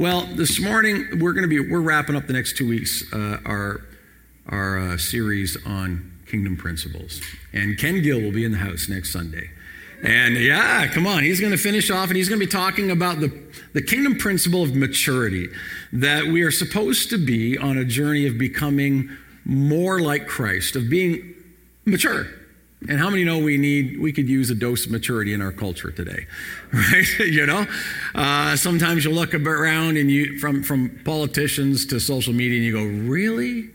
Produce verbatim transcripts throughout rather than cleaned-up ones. Well, this morning we're going to be we're wrapping up the next two weeks uh, our our uh, series on kingdom principles, and Ken Gill will be in the house next Sunday. And yeah, come on, he's going to finish off, and he's going to be talking about the, the kingdom principle of maturity, that we are supposed to be on a journey of becoming more like Christ, of being mature. And how many know we need, we could use a dose of maturity in our culture today, right? you know, uh, sometimes you look around and you, from, from politicians to social media, and you go, really?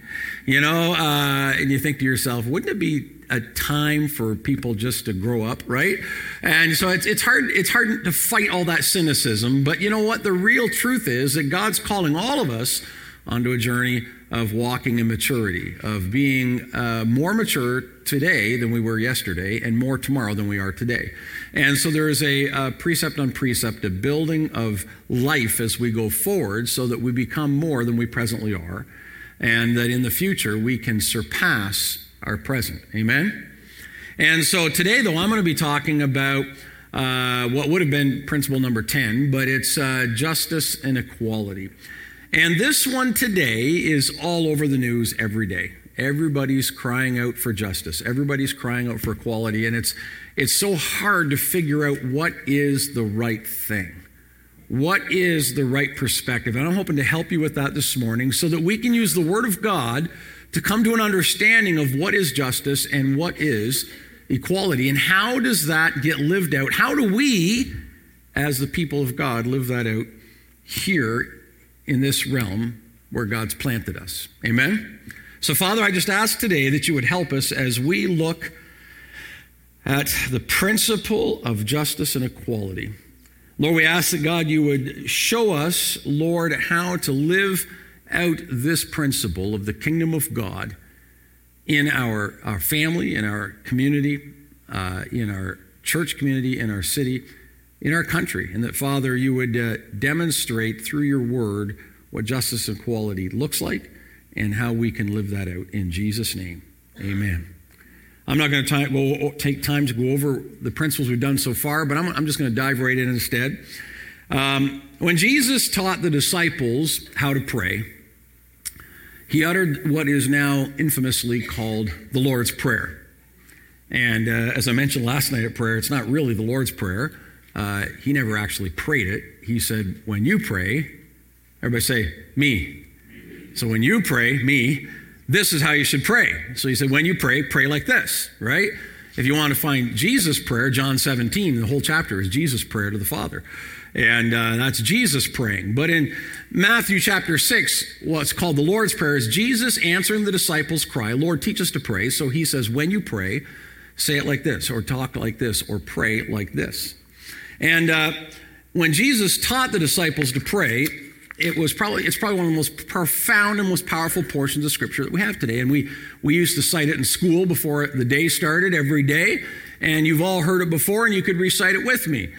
You know, uh, and you think to yourself, wouldn't it be a time for people just to grow up, right? And so it's it's hard it's hard to fight all that cynicism, but you know what? The real truth is that God's calling all of us onto a journey of walking in maturity, of being uh, more mature today than we were yesterday, and more tomorrow than we are today. And so there is a uh, precept on precept, a building of life as we go forward, so that we become more than we presently are, and that in the future we can surpass our present. Amen? And so today, though, I'm going to be talking about uh, what would have been principle number ten, but it's uh, justice and equality. And this one today is all over the news every day. Everybody's crying out for justice. Everybody's crying out for equality. And it's it's so hard to figure out what is the right thing. What is the right perspective? And I'm hoping to help you with that this morning, so that we can use the Word of God to come to an understanding of what is justice and what is equality, and how does that get lived out? How do we, as the people of God, live that out here in this realm where God's planted us? Amen? So, Father, I just ask today that you would help us as we look at the principle of justice and equality. Lord, we ask that, God, you would show us, Lord, how to live out this principle of the kingdom of God in our, our family, in our community, uh, in our church community, in our city, in our country. And that, Father, you would uh, demonstrate through your word what justice and equality looks like, and how we can live that out. In Jesus' name, amen. I'm not going to we'll take time to go over the principles we've done so far, but I'm, I'm just going to dive right in instead. Um, when Jesus taught the disciples how to pray, he uttered what is now infamously called the Lord's Prayer. And uh, as I mentioned last night at prayer, it's not really the Lord's Prayer. Uh, he never actually prayed it. He said, when you pray, everybody say, me. So when you pray, me, this is how you should pray. So he said, when you pray, pray like this, right? If you want to find Jesus' prayer, John seventeen, the whole chapter is Jesus' prayer to the Father. And uh, that's Jesus praying. But in Matthew chapter six, what's called the Lord's Prayer is Jesus answering the disciples' cry, Lord, teach us to pray. So he says, when you pray, say it like this, or talk like this, or pray like this. And uh, when Jesus taught the disciples to pray, it was probably it's probably one of the most profound and most powerful portions of Scripture that we have today. And we, we used to cite it in school before the day started every day. And you've all heard it before, and you could recite it with me.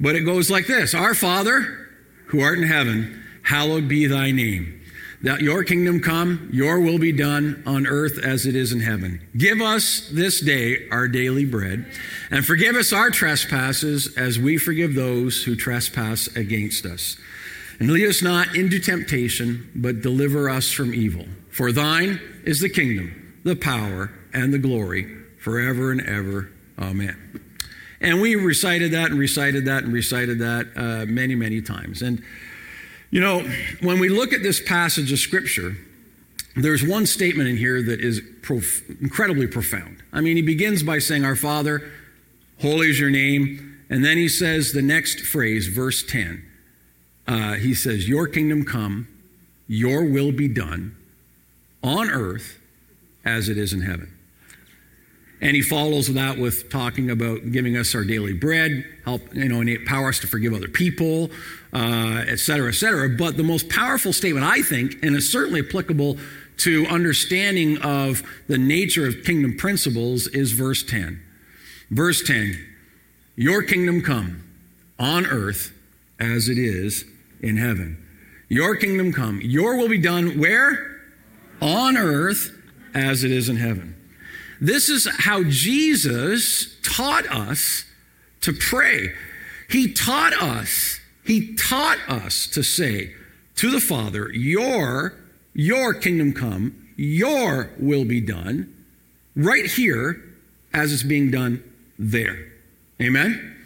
But it goes like this. Our Father, who art in heaven, hallowed be thy name. That your kingdom come, your will be done on earth as it is in heaven. Give us this day our daily bread, and forgive us our trespasses as we forgive those who trespass against us. And lead us not into temptation, but deliver us from evil. For thine is the kingdom, the power, and the glory, forever and ever. Amen. And we recited that and recited that and recited that uh, many, many times. And, you know, when we look at this passage of Scripture, there's one statement in here that is prof- incredibly profound. I mean, he begins by saying, Our Father, holy is your name. And then he says the next phrase, verse ten. Uh, he says, Your kingdom come, your will be done on earth as it is in heaven. And he follows that with talking about giving us our daily bread, help, you know, empower us to forgive other people, uh, et cetera, et cetera. But the most powerful statement, I think, and it's certainly applicable to understanding of the nature of kingdom principles, is verse ten. Verse ten, your kingdom come on earth as it is in heaven. Your kingdom come, your will be done where? On earth as it is in heaven. This is how Jesus taught us to pray. He taught us, he taught us to say, to the Father, your, your kingdom come, your will be done, right here as it's being done there. Amen?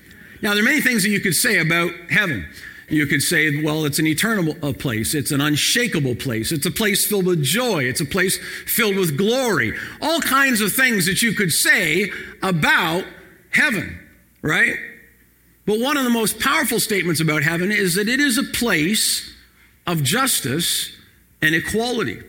Now, there are many things that you could say about heaven. You could say, well, it's an eternal place. It's an unshakable place. It's a place filled with joy. It's a place filled with glory. All kinds of things that you could say about heaven, right? But one of the most powerful statements about heaven is that it is a place of justice and equality.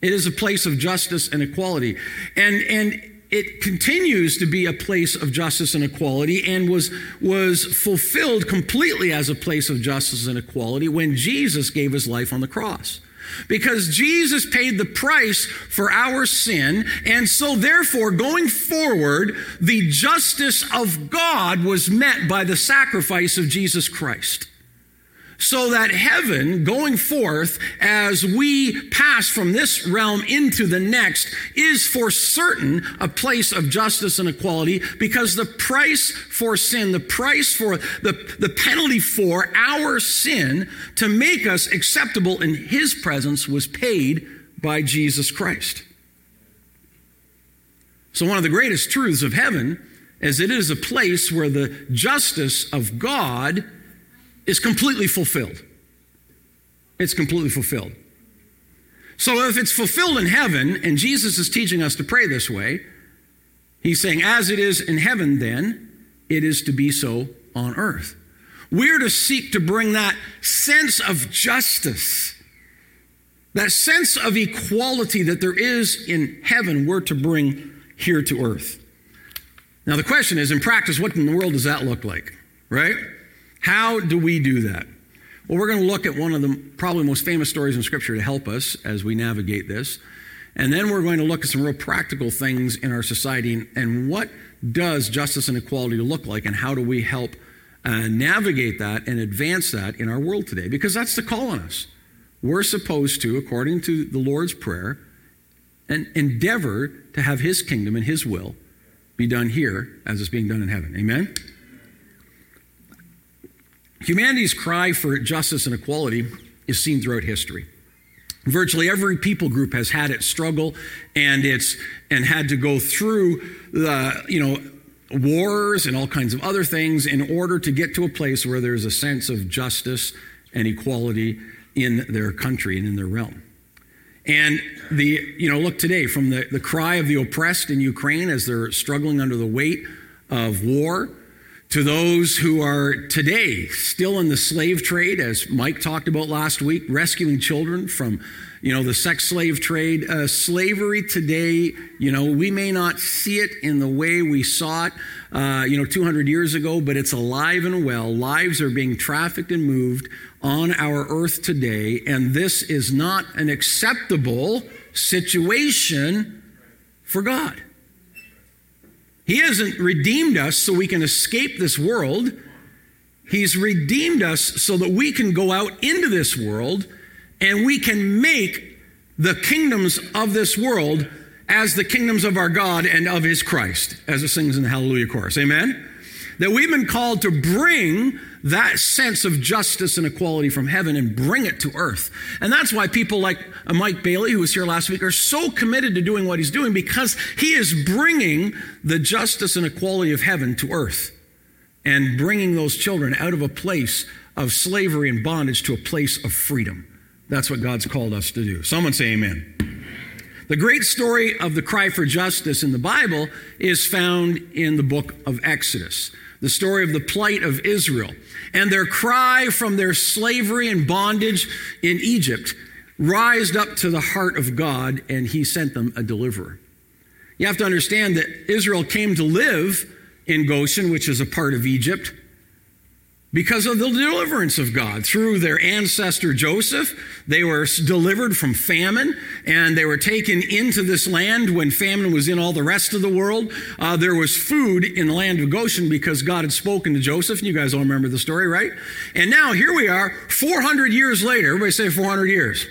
It is a place of justice and equality. And, and, it continues to be a place of justice and equality, and was, was fulfilled completely as a place of justice and equality when Jesus gave his life on the cross. Because Jesus paid the price for our sin, and so therefore, going forward, the justice of God was met by the sacrifice of Jesus Christ. So that heaven, going forth, as we pass from this realm into the next, is for certain a place of justice and equality, because the price for sin, the price for the, the penalty for our sin to make us acceptable in his presence was paid by Jesus Christ. So one of the greatest truths of heaven is it is a place where the justice of God is completely fulfilled. It's completely fulfilled. So if it's fulfilled in heaven, and Jesus is teaching us to pray this way, he's saying, as it is in heaven, then it is to be so on earth. We're to seek to bring that sense of justice, that sense of equality that there is in heaven, we're to bring here to earth. Now the question is, in practice, what in the world does that look like, right? How do we do that? Well, we're going to look at one of the probably most famous stories in Scripture to help us as we navigate this. And then we're going to look at some real practical things in our society, and what does justice and equality look like, and how do we help uh, navigate that and advance that in our world today? Because that's the call on us. We're supposed to, according to the Lord's Prayer, and endeavor to have his kingdom and his will be done here as it's being done in heaven. Amen? Humanity's cry for justice and equality is seen throughout history. Virtually every people group has had its struggle, and it's and had to go through the, you know, wars and all kinds of other things in order to get to a place where there's a sense of justice and equality in their country and in their realm. And the, you know, look today, from the, the cry of the oppressed in Ukraine as they're struggling under the weight of war, to those who are today still in the slave trade, as Mike talked about last week, rescuing children from, you know, the sex slave trade. Uh, slavery today, you know, we may not see it in the way we saw it, uh, you know, two hundred years ago, but it's alive and well. Lives are being trafficked and moved on our earth today, and this is not an acceptable situation for God. He hasn't redeemed us so we can escape this world. He's redeemed us so that we can go out into this world, and we can make the kingdoms of this world as the kingdoms of our God and of his Christ, as it sings in the Hallelujah chorus. Amen? That we've been called to bring that sense of justice and equality from heaven and bring it to earth. And that's why people like Mike Bailey, who was here last week, are so committed to doing what he's doing, because he is bringing the justice and equality of heaven to earth and bringing those children out of a place of slavery and bondage to a place of freedom. That's what God's called us to do. Someone say amen. The great story of the cry for justice in the Bible is found in the book of Exodus. The story of the plight of Israel and their cry from their slavery and bondage in Egypt rised up to the heart of God, and he sent them a deliverer. You have to understand that Israel came to live in Goshen, which is a part of Egypt, because of the deliverance of God. Through their ancestor Joseph, they were delivered from famine, and they were taken into this land when famine was in all the rest of the world. Uh, there was food in the land of Goshen because God had spoken to Joseph. And you guys all remember the story, right? And now here we are, four hundred years later. Everybody say four hundred years.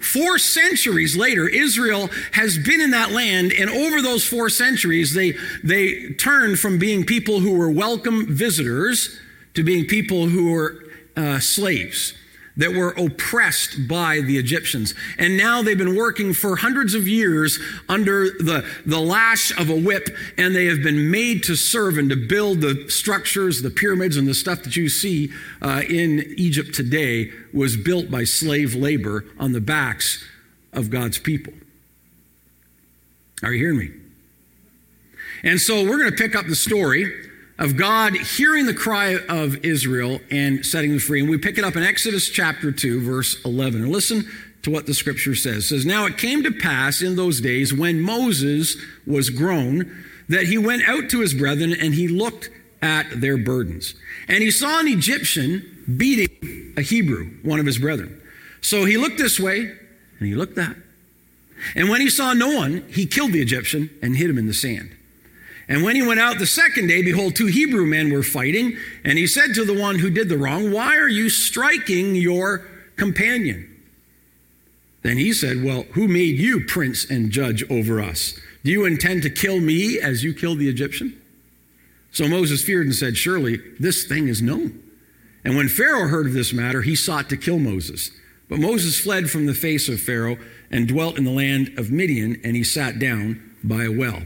Four centuries later, Israel has been in that land, and over those four centuries, they, they turned from being people who were welcome visitors to being people who were uh, slaves. that were oppressed by the Egyptians. And now they've been working for hundreds of years under the, the lash of a whip, and they have been made to serve and to build the structures, the pyramids, and the stuff that you see uh, in Egypt today was built by slave labor on the backs of God's people. Are you hearing me? And so we're going to pick up the story of God hearing the cry of Israel and setting them free. And we pick it up in Exodus chapter two, verse eleven. And listen to what the scripture says. It says, "Now it came to pass in those days when Moses was grown, that he went out to his brethren, and he looked at their burdens. And he saw an Egyptian beating a Hebrew, one of his brethren. So he looked this way, and he looked that. And when he saw no one, he killed the Egyptian and hid him in the sand. And when he went out the second day, behold, two Hebrew men were fighting. And he said to the one who did the wrong, 'Why are you striking your companion?' Then he said, 'Well, who made you prince and judge over us? Do you intend to kill me as you killed the Egyptian?' So Moses feared and said, 'Surely this thing is known.' And when Pharaoh heard of this matter, he sought to kill Moses. But Moses fled from the face of Pharaoh and dwelt in the land of Midian, and he sat down by a well."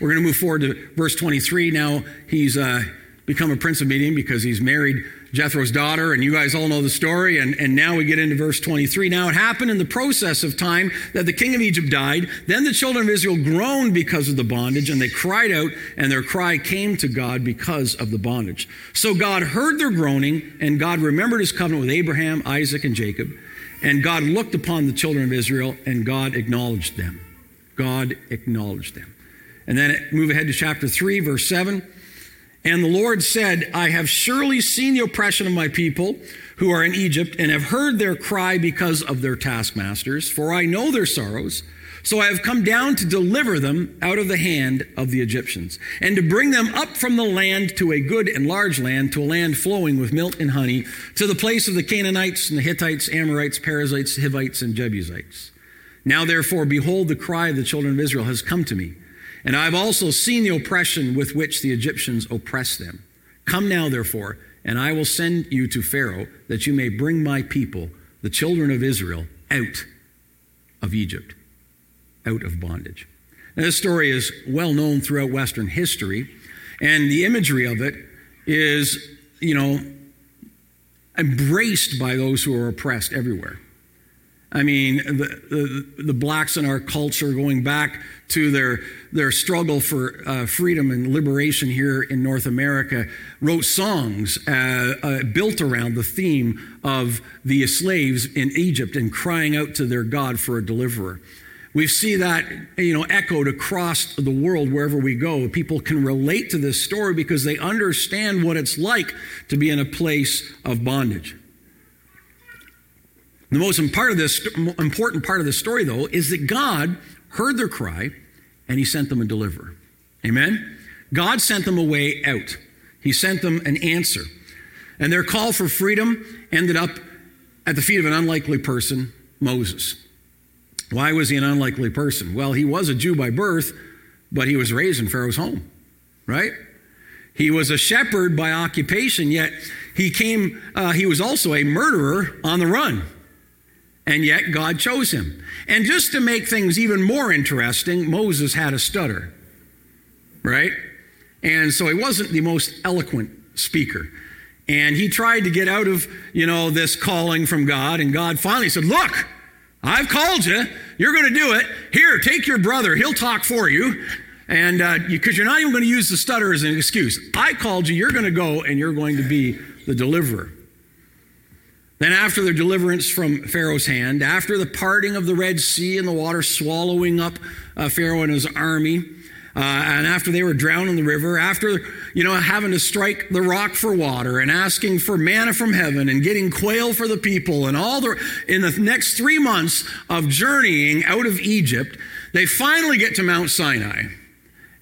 We're going to move forward to verse twenty-three. Now he's uh, become a prince of Midian because he's married Jethro's daughter, and you guys all know the story. And, and now we get into verse twenty-three. "Now it happened in the process of time that the king of Egypt died. Then the children of Israel groaned because of the bondage, and they cried out, and their cry came to God because of the bondage. So God heard their groaning, and God remembered his covenant with Abraham, Isaac, and Jacob. And God looked upon the children of Israel, and God acknowledged them." God acknowledged them. And then move ahead to chapter three, verse seven. "And the Lord said, I have surely seen the oppression of my people who are in Egypt, and have heard their cry because of their taskmasters, for I know their sorrows. So I have come down to deliver them out of the hand of the Egyptians, and to bring them up from the land to a good and large land, to a land flowing with milk and honey, to the place of the Canaanites and the Hittites, Amorites, Perizzites, Hivites, and Jebusites. Now therefore, behold, the cry of the children of Israel has come to me, and I have also seen the oppression with which the Egyptians oppress them. Come now, therefore, and I will send you to Pharaoh, that you may bring my people, the children of Israel, out of Egypt," out of bondage. Now, this story is well known throughout Western history, and the imagery of it is, you know, embraced by those who are oppressed everywhere. I mean, the, the the blacks in our culture, going back to their their struggle for uh, freedom and liberation here in North America, wrote songs uh, uh, built around the theme of the slaves in Egypt and crying out to their God for a deliverer. We see that, you know, echoed across the world wherever we go. People can relate to this story because they understand what it's like to be in a place of bondage. The most important part of this story, though, is that God heard their cry, and he sent them a deliverer. Amen? God sent them a way out. He sent them an answer. And their call for freedom ended up at the feet of an unlikely person, Moses. Why was he an unlikely person? Well, he was a Jew by birth, but he was raised in Pharaoh's home, right? He was a shepherd by occupation, yet he came. Uh, he was also a murderer on the run. And yet God chose him. And just to make things even more interesting, Moses had a stutter, right? And so he wasn't the most eloquent speaker. And he tried to get out of, you know, this calling from God. And God finally said, "Look, I've called you. You're going to do it. Here, take your brother. He'll talk for you. And because uh, you're not even going to use the stutter as an excuse. I called you. You're going to go, and you're going to be the deliverer." Then after their deliverance from Pharaoh's hand, after the parting of the Red Sea and the water swallowing up uh, Pharaoh and his army, uh, and after they were drowned in the river, after, you know, having to strike the rock for water and asking for manna from heaven and getting quail for the people and all the, in the next three months of journeying out of Egypt, they finally get to Mount Sinai.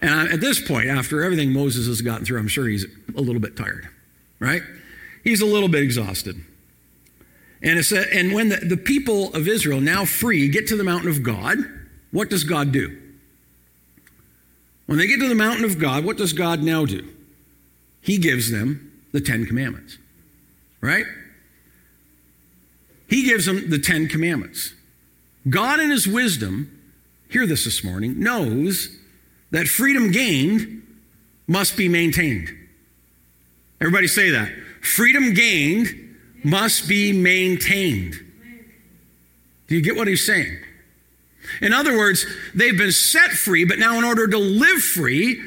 And at this point, after everything Moses has gotten through, I'm sure he's a little bit tired, right? He's a little bit exhausted. And it said, and when the, the people of Israel, now free, get to the mountain of God, what does God do? When they get to the mountain of God, what does God now do? He gives them the Ten Commandments, right? he gives them the Ten Commandments. God in his wisdom, hear this this morning, knows that freedom gained must be maintained. Everybody say that. Freedom gained must be maintained. Do you get what he's saying? In other words, they've been set free, but now in order to live free,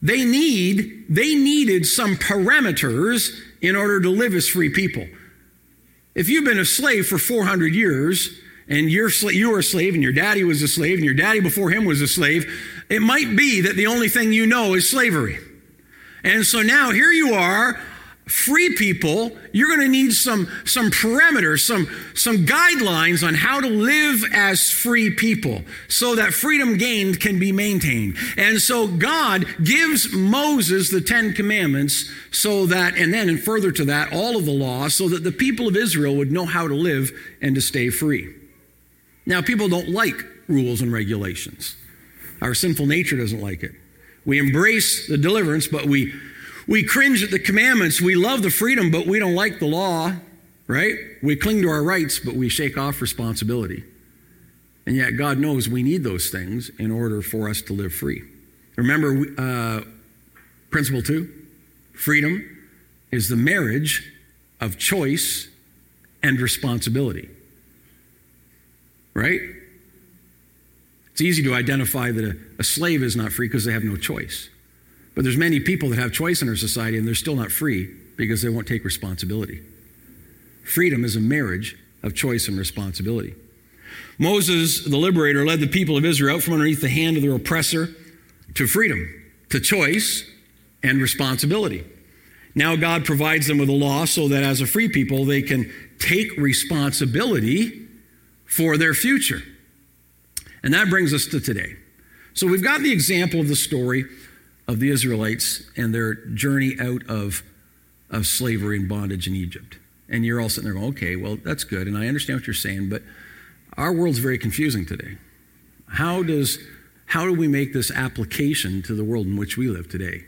they need, they needed some parameters in order to live as free people. If you've been a slave for four hundred years, and you're you were a slave, and your daddy was a slave, and your daddy before him was a slave, it might be that the only thing you know is slavery. And so now here you are, free people. You're going to need some some parameters, some some guidelines on how to live as free people so that freedom gained can be maintained. And so God gives Moses the Ten Commandments so that, and then and further to that, all of the law, so that the people of Israel would know how to live and to stay free. Now, people don't like rules and regulations. Our sinful nature doesn't like it. We embrace the deliverance, but we we cringe at the commandments. We love the freedom, but we don't like the law, right? We cling to our rights, but we shake off responsibility. And yet God knows we need those things in order for us to live free. Remember, uh, principle two, freedom is the marriage of choice and responsibility. Right? It's easy to identify that a, a slave is not free because they have no choice. But there's many people that have choice in our society and they're still not free because they won't take responsibility. Freedom is a marriage of choice and responsibility. Moses, the liberator, led the people of Israel out from underneath the hand of their oppressor to freedom, to choice and responsibility. Now God provides them with a law so that as a free people, they can take responsibility for their future. And that brings us to today. So we've got the example of the story of the Israelites and their journey out of, of slavery and bondage in Egypt. And you're all sitting there going, okay, well, that's good, and I understand what you're saying, but our world's very confusing today. How does how do we make this application to the world in which we live today?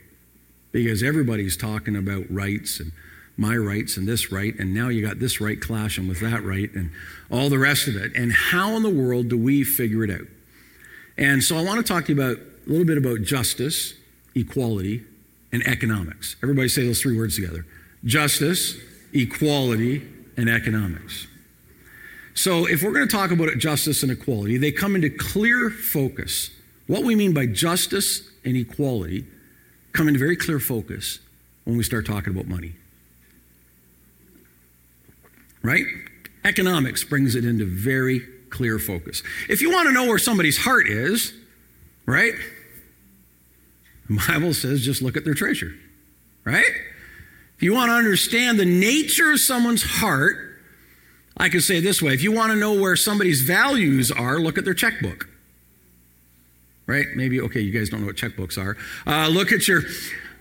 Because everybody's talking about rights and my rights and this right, and now you got this right clashing with that right and all the rest of it. And how in the world do we figure it out? And so I want to talk to you about a little bit about justice, equality, and economics. Everybody say those three words together. Justice, equality, and economics. So if we're going to talk about justice and equality, they come into clear focus. What we mean by justice and equality come into very clear focus when we start talking about money. Right? Economics brings it into very clear focus. If you want to know where somebody's heart is, right? The Bible says just look at their treasure, right? If you want to understand the nature of someone's heart, I could say it this way. If you want to know where somebody's values are, look at their checkbook, right? Maybe, okay, you guys don't know what checkbooks are. Uh, look at your...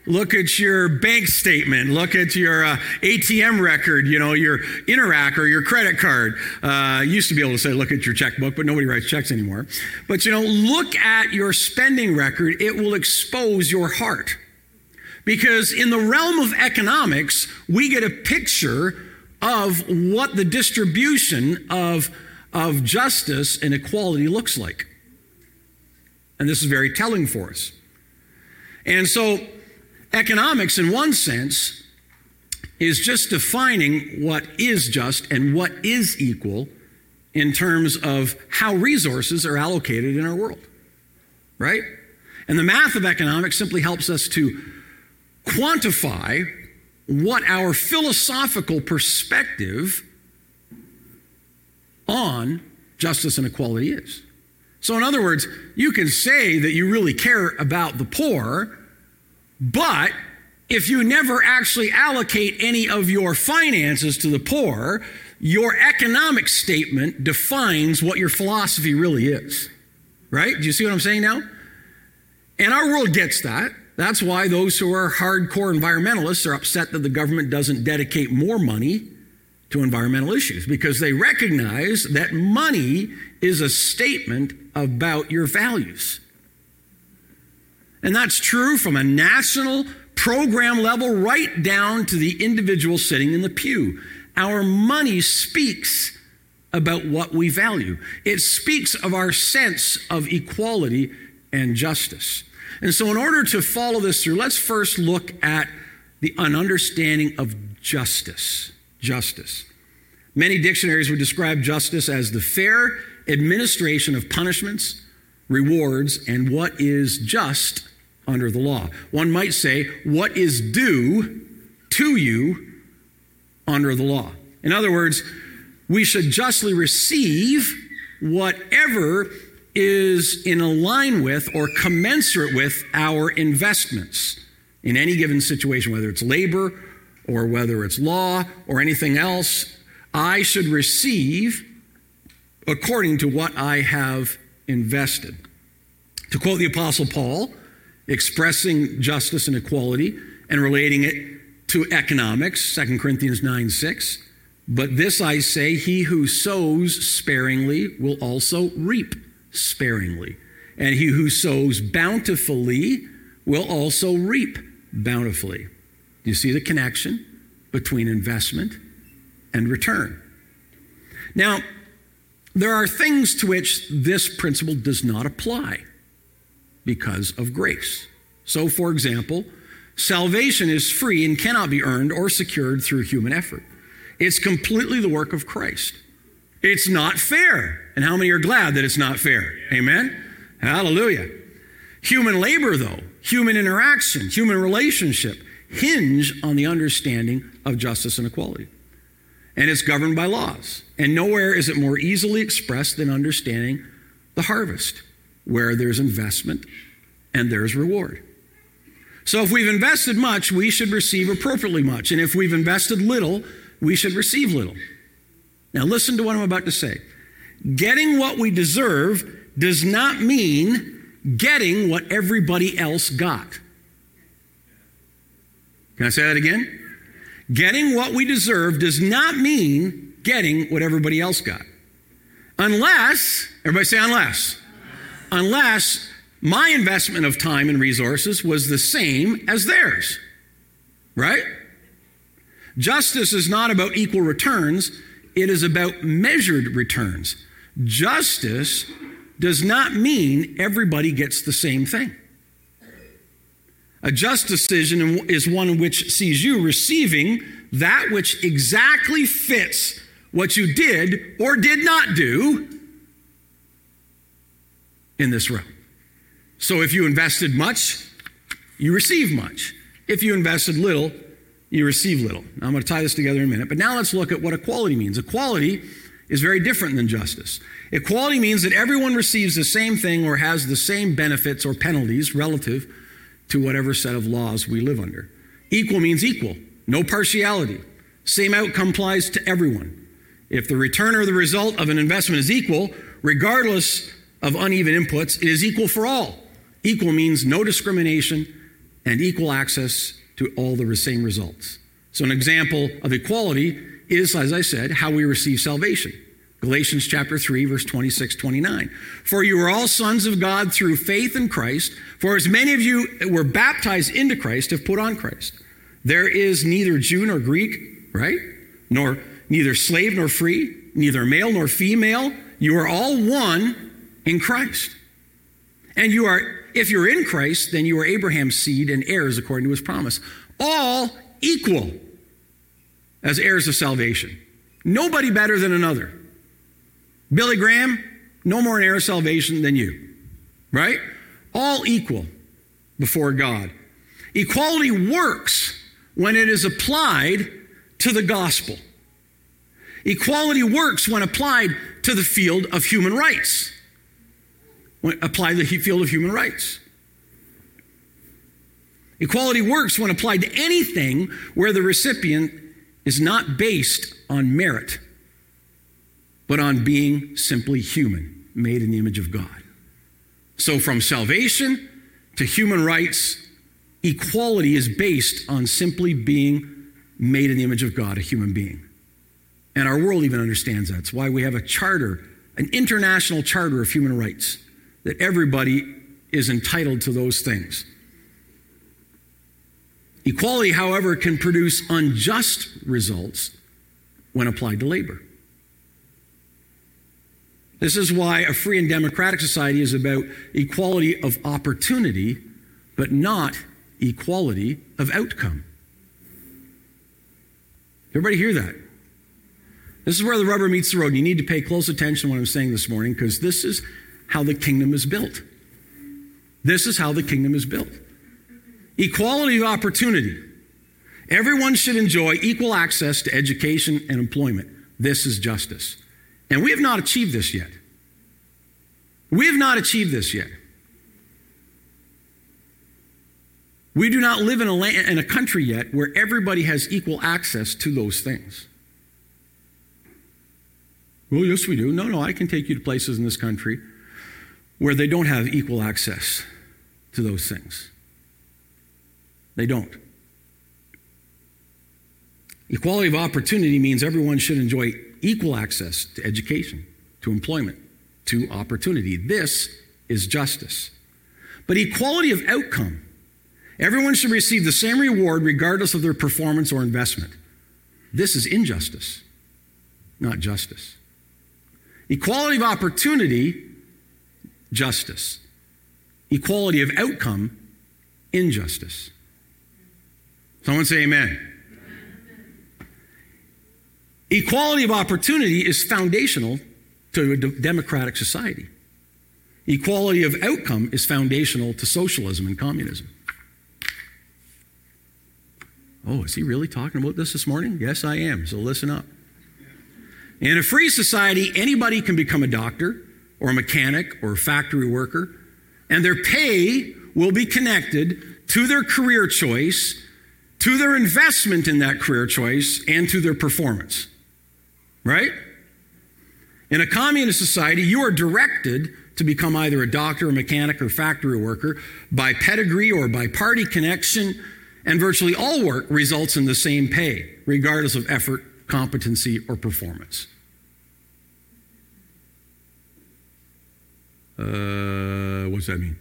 Look at your bank statement. Look at your uh, A T M record, you know, your Interac or your credit card. Uh, used to be able to say, look at your checkbook, but nobody writes checks anymore. But, you know, look at your spending record. It will expose your heart. Because in the realm of economics, we get a picture of what the distribution of, of justice and equality looks like. And this is very telling for us. And so, economics, in one sense, is just defining what is just and what is equal in terms of how resources are allocated in our world, right? And the math of economics simply helps us to quantify what our philosophical perspective on justice and equality is. So in other words, you can say that you really care about the poor, but if you never actually allocate any of your finances to the poor, your economic statement defines what your philosophy really is, right? Do you see what I'm saying now? And our world gets that. That's why those who are hardcore environmentalists are upset that the government doesn't dedicate more money to environmental issues, because they recognize that money is a statement about your values. And that's true from a national program level right down to the individual sitting in the pew. Our money speaks about what we value. It speaks of our sense of equality and justice. And so in order to follow this through, let's first look at the, an understanding of justice. Justice. Many dictionaries would describe justice as the fair administration of punishments, rewards, and what is just under the law. One might say, what is due to you under the law. In other words, we should justly receive whatever is in line with or commensurate with our investments in any given situation, whether it's labor or whether it's law or anything else. I should receive according to what I have invested. To quote the Apostle Paul, expressing justice and equality and relating it to economics, Second Corinthians nine six. But this I say, he who sows sparingly will also reap sparingly. And he who sows bountifully will also reap bountifully. Do you see the connection between investment and return? Now, there are things to which this principle does not apply because of grace. So, for example, salvation is free and cannot be earned or secured through human effort. It's completely the work of Christ. It's not fair. And how many are glad that it's not fair? Amen? Hallelujah. Human labor, though, human interaction, human relationship hinge on the understanding of justice and equality. And it's governed by laws. And nowhere is it more easily expressed than understanding the harvest, where there's investment and there's reward. So if we've invested much, we should receive appropriately much. And if we've invested little, we should receive little. Now listen to what I'm about to say. Getting what we deserve does not mean getting what everybody else got. Can I say that again? Getting what we deserve does not mean getting what everybody else got. Unless, everybody say unless. Unless my investment of time and resources was the same as theirs. Right? Justice is not about equal returns. It is about measured returns. Justice does not mean everybody gets the same thing. A just decision is one which sees you receiving that which exactly fits what you did or did not do in this realm. So if you invested much, you receive much. If you invested little, you receive little. Now I'm going to tie this together in a minute, but now let's look at what equality means. Equality is very different than justice. Equality means that everyone receives the same thing or has the same benefits or penalties relative to whatever set of laws we live under. Equal means equal, no partiality. Same outcome applies to everyone. If the return or the result of an investment is equal, regardless of uneven inputs, it is equal for all. Equal means no discrimination and equal access to all the same results. So an example of equality is, as I said, how we receive salvation. Galatians chapter three, verse twenty-six, twenty-nine. For you are all sons of God through faith in Christ, for as many of you were baptized into Christ have put on Christ. There is neither Jew nor Greek, right? Nor neither slave nor free, neither male nor female. You are all one in Christ. And you are, if you're in Christ, then you are Abraham's seed and heirs according to his promise. All equal as heirs of salvation. Nobody better than another. Billy Graham, no more an heir of salvation than you, right? All equal before God. Equality works when it is applied to the gospel. Equality works when applied to the field of human rights. When applied to the field of human rights. Equality works when applied to anything where the recipient is not based on merit, but on being simply human, made in the image of God. So from salvation to human rights, equality is based on simply being made in the image of God, a human being. And our world even understands that. It's why we have a charter, an international charter of human rights, that everybody is entitled to those things. Equality, however, can produce unjust results when applied to labor. This is why a free and democratic society is about equality of opportunity, but not equality of outcome. Everybody hear that? This is where the rubber meets the road. You need to pay close attention to what I'm saying this morning, because this is how the kingdom is built. This is how the kingdom is built. Equality of opportunity. Everyone should enjoy equal access to education and employment. This is justice. And we have not achieved this yet. We have not achieved this yet. We do not live in a land, in a country yet where everybody has equal access to those things. Well, yes, we do. No, no, I can take you to places in this country where they don't have equal access to those things. They don't. Equality of opportunity means everyone should enjoy equal access to education, to employment, to opportunity. This is justice. But equality of outcome. Everyone should receive the same reward regardless of their performance or investment. This is injustice, not justice. Equality of opportunity, justice. Equality of outcome, injustice. Someone say amen. Equality of opportunity is foundational to a democratic society. Equality of outcome is foundational to socialism and communism. Oh, is he really talking about this this morning? Yes, I am, so listen up. In a free society, anybody can become a doctor or a mechanic or a factory worker, and their pay will be connected to their career choice, to their investment in that career choice, and to their performance. Right? In a communist society, you are directed to become either a doctor, a mechanic, or factory worker by pedigree or by party connection, and virtually all work results in the same pay, regardless of effort, competency, or performance. Uh, what does that mean?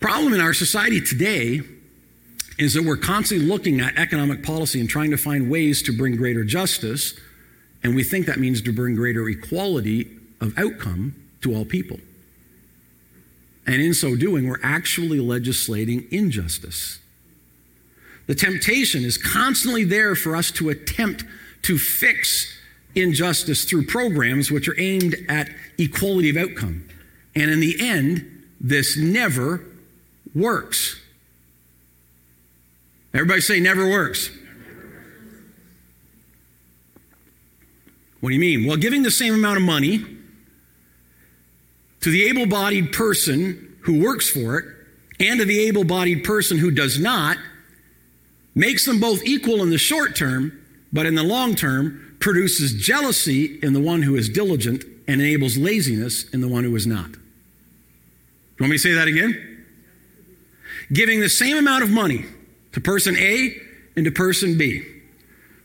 Problem in our society today is that we're constantly looking at economic policy and trying to find ways to bring greater justice, and we think that means to bring greater equality of outcome to all people. And in so doing, we're actually legislating injustice. The temptation is constantly there for us to attempt to fix injustice through programs which are aimed at equality of outcome. And in the end, this never works. Everybody say never works. What do you mean? Well, giving the same amount of money to the able-bodied person who works for it and to the able-bodied person who does not makes them both equal in the short term, but in the long term produces jealousy in the one who is diligent and enables laziness in the one who is not. Do you want me to say that again? Giving the same amount of money to person A and to person B,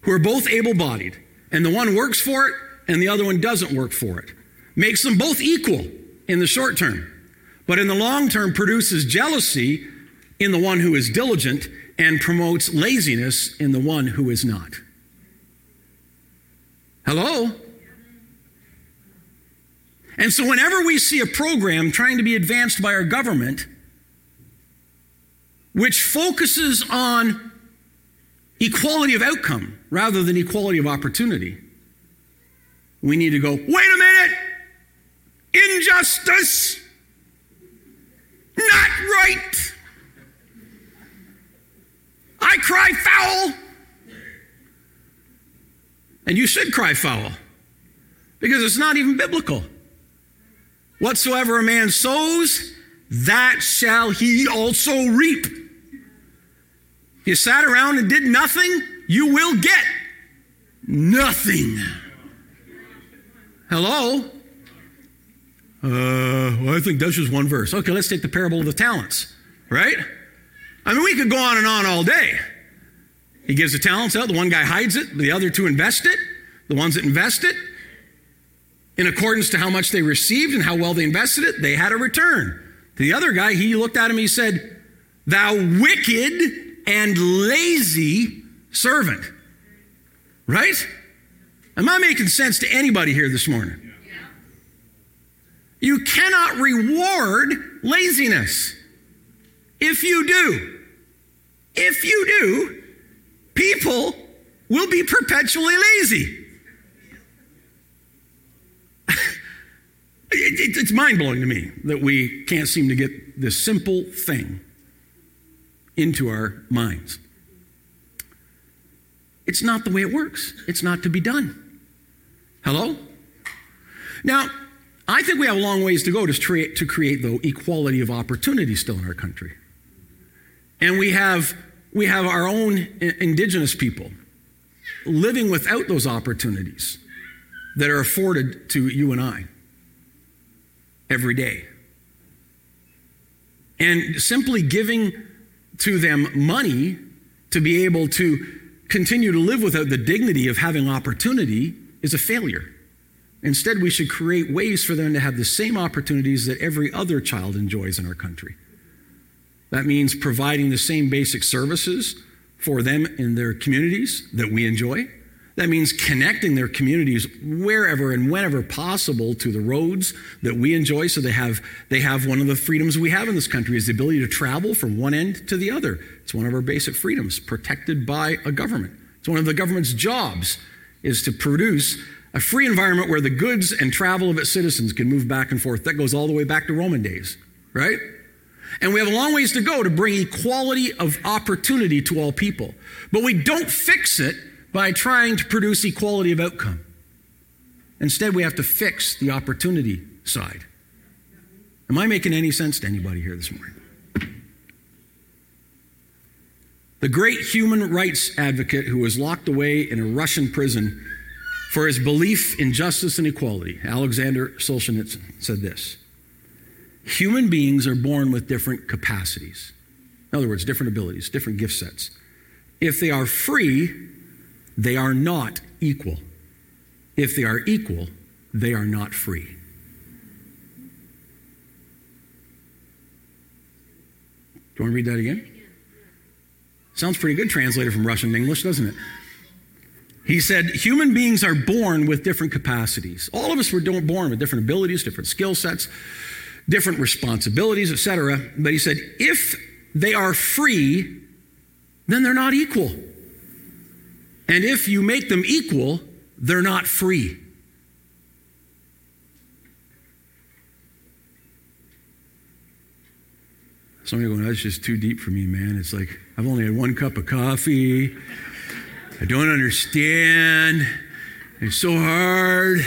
who are both able-bodied, and the one works for it and the other one doesn't work for it, makes them both equal in the short term, but in the long term produces jealousy in the one who is diligent and promotes laziness in the one who is not. Hello? And so whenever we see a program trying to be advanced by our government which focuses on equality of outcome rather than equality of opportunity, we need to go, wait a minute, injustice, not right. I cry foul. And you should cry foul, because it's not even biblical. Whatsoever a man sows, that shall he also reap. If you sat around and did nothing, you will get nothing. Hello? Uh, well, I think that's just one verse. Okay, let's take the parable of the talents, right? I mean, we could go on and on all day. He gives the talents out. The one guy hides it. The other two invest it. The ones that invest it, in accordance to how much they received and how well they invested it, they had a return. The other guy, he looked at him, he said, thou wicked and lazy servant. Right? Am I making sense to anybody here this morning? Yeah. You cannot reward laziness. If you do, if you do, people will be perpetually lazy. It's mind-blowing to me that we can't seem to get this simple thing into our minds. It's not the way it works. It's not to be done. Hello? Now, I think we have a long ways to go to create, to create though, equality of opportunity still in our country. And we have, we have our own indigenous people living without those opportunities that are afforded to you and I every day. And simply giving to them money to be able to continue to live without the dignity of having opportunity is a failure. Instead, we should create ways for them to have the same opportunities that every other child enjoys in our country. That means providing the same basic services for them in their communities that we enjoy. That means connecting their communities wherever and whenever possible to the roads that we enjoy, so they have they have one of the freedoms we have in this country is the ability to travel from one end to the other. It's one of our basic freedoms, protected by a government. It's one of the government's jobs is to produce a free environment where the goods and travel of its citizens can move back and forth. That goes all the way back to Roman days, right? And we have a long ways to go to bring equality of opportunity to all people. But we don't fix it by trying to produce equality of outcome. Instead, we have to fix the opportunity side. Am I making any sense to anybody here this morning? The great human rights advocate who was locked away in a Russian prison for his belief in justice and equality, Alexander Solzhenitsyn, said this: human beings are born with different capacities. In other words, different abilities, different gift sets. If they are free, they are not equal. If they are equal, they are not free. Do you want to read that again? Sounds pretty good translated from Russian to English, doesn't it? He said, human beings are born with different capacities. All of us were born with different abilities, different skill sets, different responsibilities, et cetera. But he said, if they are free, then they're not equal. And if you make them equal, they're not free. Some of you are going, that's just too deep for me, man. It's like, I've only had one cup of coffee. I don't understand. It's so hard.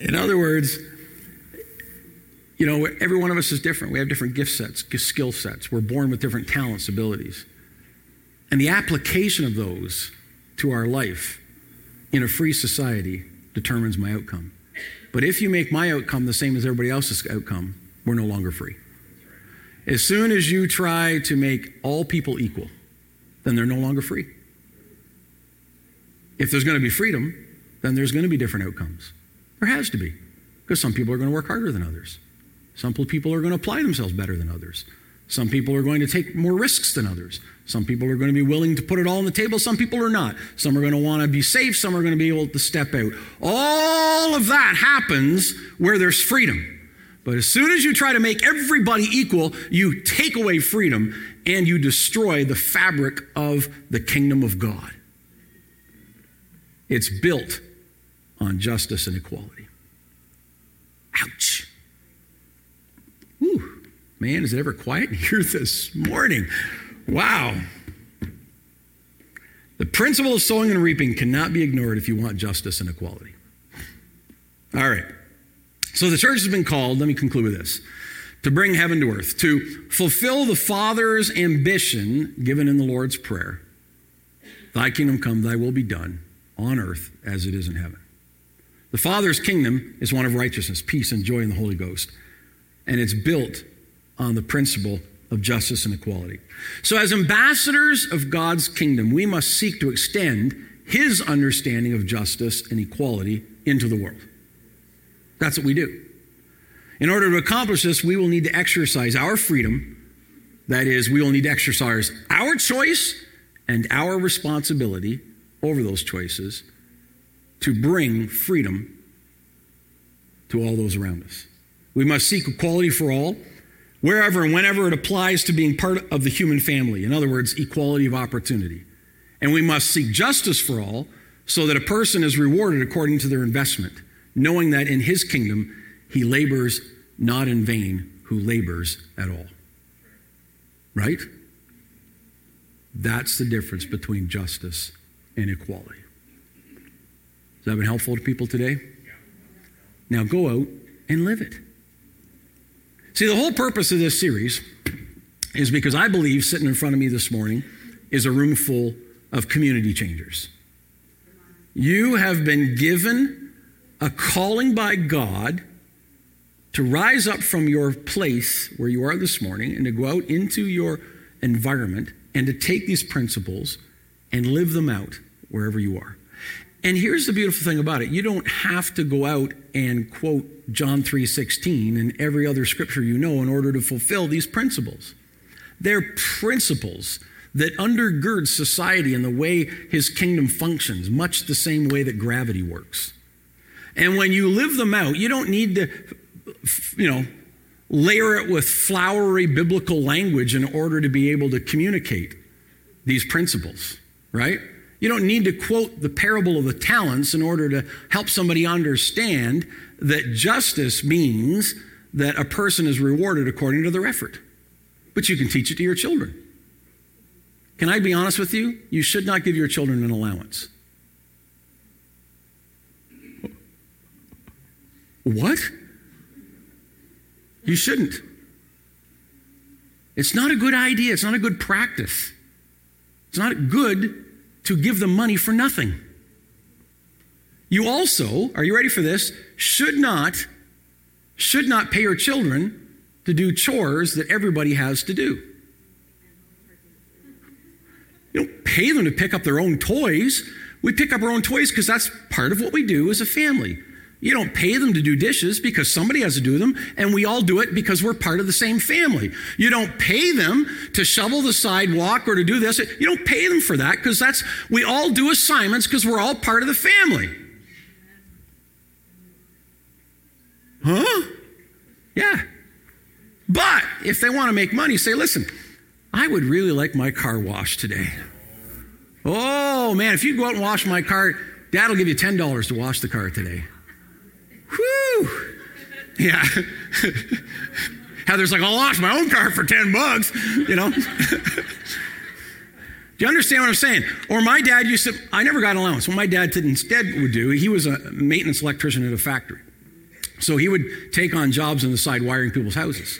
In other words, you know, every one of us is different. We have different gift sets, skill sets. We're born with different talents, abilities. And the application of those to our life in a free society determines my outcome. But if you make my outcome the same as everybody else's outcome, we're no longer free. As soon as you try to make all people equal, then they're no longer free. If there's going to be freedom, then there's going to be different outcomes. There has to be, because some people are going to work harder than others. Some people are going to apply themselves better than others. Some people are going to take more risks than others. Some people are going to be willing to put it all on the table. Some people are not. Some are going to want to be safe. Some are going to be able to step out. All of that happens where there's freedom. But as soon as you try to make everybody equal, you take away freedom and you destroy the fabric of the kingdom of God. It's built on justice and equality. Ouch. Whew. Man, is it ever quiet in here this morning? Wow. The principle of sowing and reaping cannot be ignored if you want justice and equality. All right. So the church has been called, let me conclude with this, to bring heaven to earth, to fulfill the Father's ambition given in the Lord's Prayer. Thy kingdom come, thy will be done on earth as it is in heaven. The Father's kingdom is one of righteousness, peace, and joy in the Holy Ghost. And it's built on the principle of justice and equality. So as ambassadors of God's kingdom, we must seek to extend his understanding of justice and equality into the world. That's what we do. In order to accomplish this, we will need to exercise our freedom. That is, we will need to exercise our choice and our responsibility over those choices to bring freedom to all those around us. We must seek equality for all, wherever and whenever it applies to being part of the human family. In other words, equality of opportunity. And we must seek justice for all so that a person is rewarded according to their investment, knowing that in his kingdom, he labors not in vain who labors at all. Right? That's the difference between justice and equality. Has that been helpful to people today? Now go out and live it. See, the whole purpose of this series is because I believe sitting in front of me this morning is a room full of community changers. You have been given a calling by God to rise up from your place where you are this morning and to go out into your environment and to take these principles and live them out wherever you are. And here's the beautiful thing about it. You don't have to go out and quote John three sixteen and every other scripture you know in order to fulfill these principles. They're principles that undergird society and the way his kingdom functions, much the same way that gravity works. And when you live them out, you don't need to you know, layer it with flowery biblical language in order to be able to communicate these principles, right? You don't need to quote the parable of the talents in order to help somebody understand that justice means that a person is rewarded according to their effort. But you can teach it to your children. Can I be honest with you? You should not give your children an allowance. What? You shouldn't. It's not a good idea. It's not a good practice. It's not good to give them money for nothing. You also, are you ready for this, should not, should not pay your children to do chores that everybody has to do. You don't pay them to pick up their own toys. We pick up our own toys because that's part of what we do as a family. You don't pay them to do dishes because somebody has to do them, and we all do it because we're part of the same family. You don't pay them to shovel the sidewalk or to do this. You don't pay them for that because that's, we all do assignments because we're all part of the family. Huh? Yeah. But if they want to make money, say, listen, I would really like my car washed today. Oh, man, if you go out and wash my car, Dad will give you ten dollars to wash the car today. Whew. Yeah. Heather's like, I'll wash my own car for ten bucks, you know. Do you understand what I'm saying? Or my dad used to, I never got an allowance. What my dad did instead would do, he was a maintenance electrician at a factory. So he would take on jobs on the side wiring people's houses.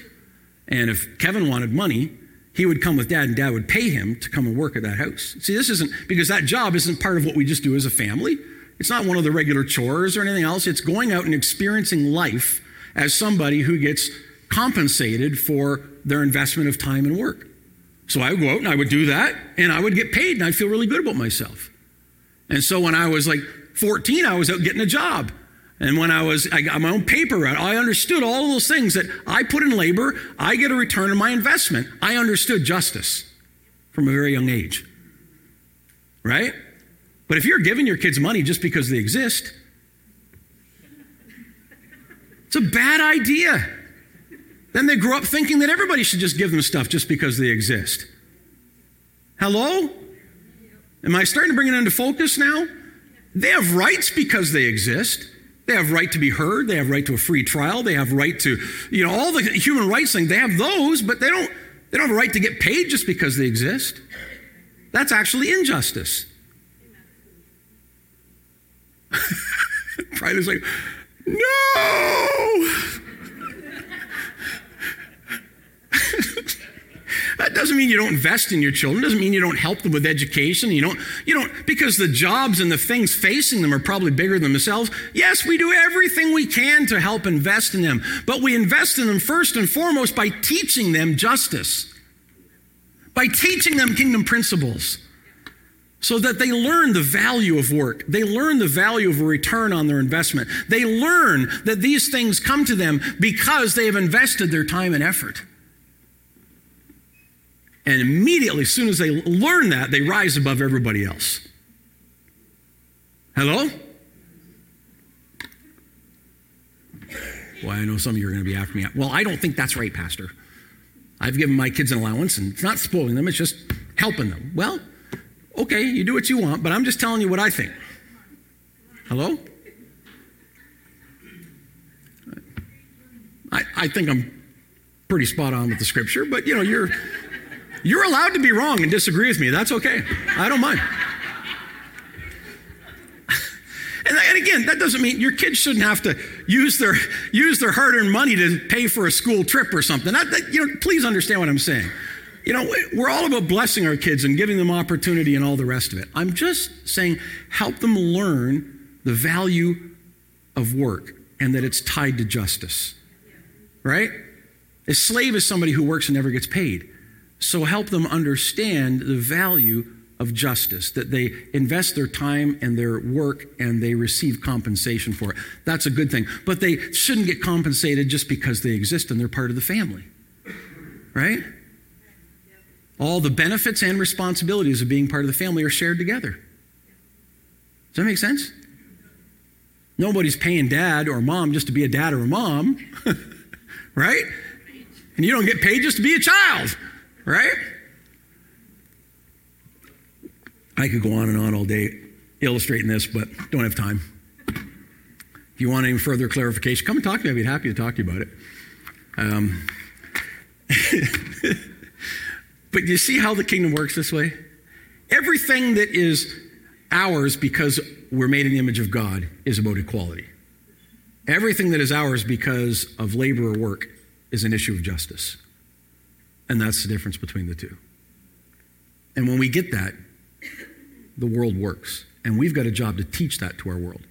And if Kevin wanted money, he would come with Dad, and Dad would pay him to come and work at that house. See, this isn't, because that job isn't part of what we just do as a family. It's not one of the regular chores or anything else. It's going out and experiencing life as somebody who gets compensated for their investment of time and work. So I would go out and I would do that, and I would get paid, and I'd feel really good about myself. And so when I was like fourteen, I was out getting a job. And when I was, I got my own paper route, I understood all of those things that I put in labor, I get a return on my investment. I understood justice from a very young age, right? But if you're giving your kids money just because they exist, it's a bad idea. Then they grow up thinking that everybody should just give them stuff just because they exist. Hello? Am I starting to bring it into focus now? They have rights because they exist. They have right to be heard. They have right to a free trial. They have right to, you know, all the human rights things. They have those, but they don't, they don't have a right to get paid just because they exist. That's actually injustice. Pride is like, no! That doesn't mean you don't invest in your children. Doesn't mean you don't help them with education. You don't, you don't, because the jobs and the things facing them are probably bigger than themselves. Yes, we do everything we can to help invest in them, but we invest in them first and foremost by teaching them justice, by teaching them kingdom principles. so that they learn the value of work. They learn the value of a return on their investment. They learn that these things come to them because they have invested their time and effort. And immediately, as soon as they learn that, they rise above everybody else. Hello? Well, I know some of you are going to be after me. Well, I don't think that's right, Pastor. I've given my kids an allowance, and it's not spoiling them, it's just helping them. Well, okay, you do what you want, but I'm just telling you what I think. Hello? I, I think I'm pretty spot on with the scripture, but you know, you're... You're allowed to be wrong and disagree with me. That's okay. I don't mind. and, and again, that doesn't mean your kids shouldn't have to use their use their hard-earned money to pay for a school trip or something. That, that, you know, please understand what I'm saying. You know, we're all about blessing our kids and giving them opportunity and all the rest of it. I'm just saying, help them learn the value of work and that it's tied to justice, right? A slave is somebody who works and never gets paid. So help them understand the value of justice, that they invest their time and their work and they receive compensation for it. That's a good thing. But they shouldn't get compensated just because they exist and they're part of the family, right? All the benefits and responsibilities of being part of the family are shared together. Does that make sense? Nobody's paying dad or mom just to be a dad or a mom, right? And you don't get paid just to be a child. Right? I could go on and on all day illustrating this, but don't have time. If you want any further clarification, come and talk to me. I'd be happy to talk to you about it. Um, but you see how the kingdom works this way? Everything that is ours because we're made in the image of God is about equality. Everything that is ours because of labor or work is an issue of justice. And that's the difference between the two. And when we get that, the world works. And we've got a job to teach that to our world.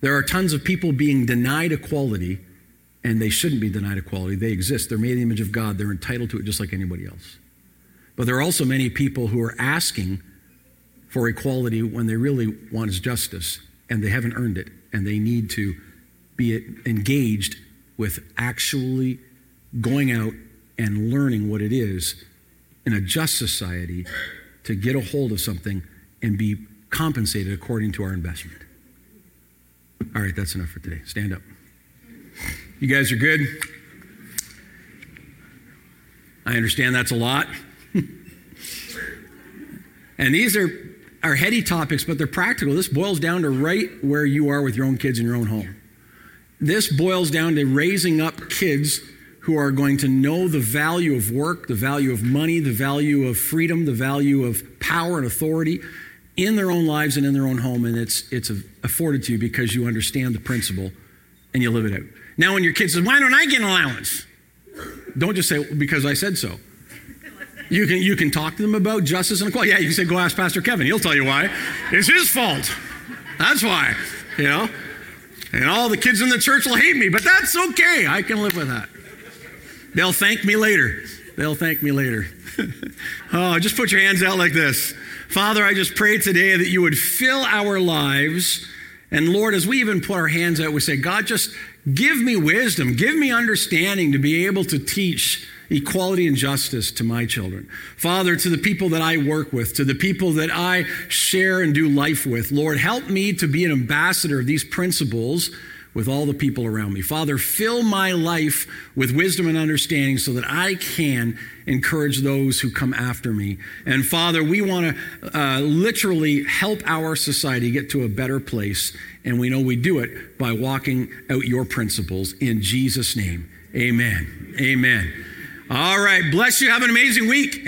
There are tons of people being denied equality, and they shouldn't be denied equality. They exist. They're made in the image of God. They're entitled to it just like anybody else. But there are also many people who are asking for equality when they really want is justice, and they haven't earned it, and they need to be engaged with actually going out and learning what it is in a just society to get a hold of something and be compensated according to our investment. All right, that's enough for today. Stand up. You guys are good? I understand that's a lot. And these are, are heady topics, but they're practical. This boils down to right where you are with your own kids in your own home. This boils down to raising up kids who are going to know the value of work, the value of money, the value of freedom, the value of power and authority in their own lives and in their own home. And it's it's afforded to you because you understand the principle and you live it out. Now when your kid says, why don't I get an allowance? Don't just say, because I said so. You can you can talk to them about justice and equality. Yeah, you can say, go ask Pastor Kevin. He'll tell you why. It's his fault. That's why. You know? And all the kids in the church will hate me, but that's okay. I can live with that. They'll thank me later. They'll thank me later. Oh, just put your hands out like this. Father, I just pray today that you would fill our lives. And Lord, as we even put our hands out, we say, God, just give me wisdom. Give me understanding to be able to teach equality and justice to my children. Father, to the people that I work with, to the people that I share and do life with, Lord, help me to be an ambassador of these principles with all the people around me. Father, fill my life with wisdom and understanding so that I can encourage those who come after me. And Father, we want to uh, literally help our society get to a better place. And we know we do it by walking out your principles in Jesus' name. Amen. Amen. All right. Bless you. Have an amazing week.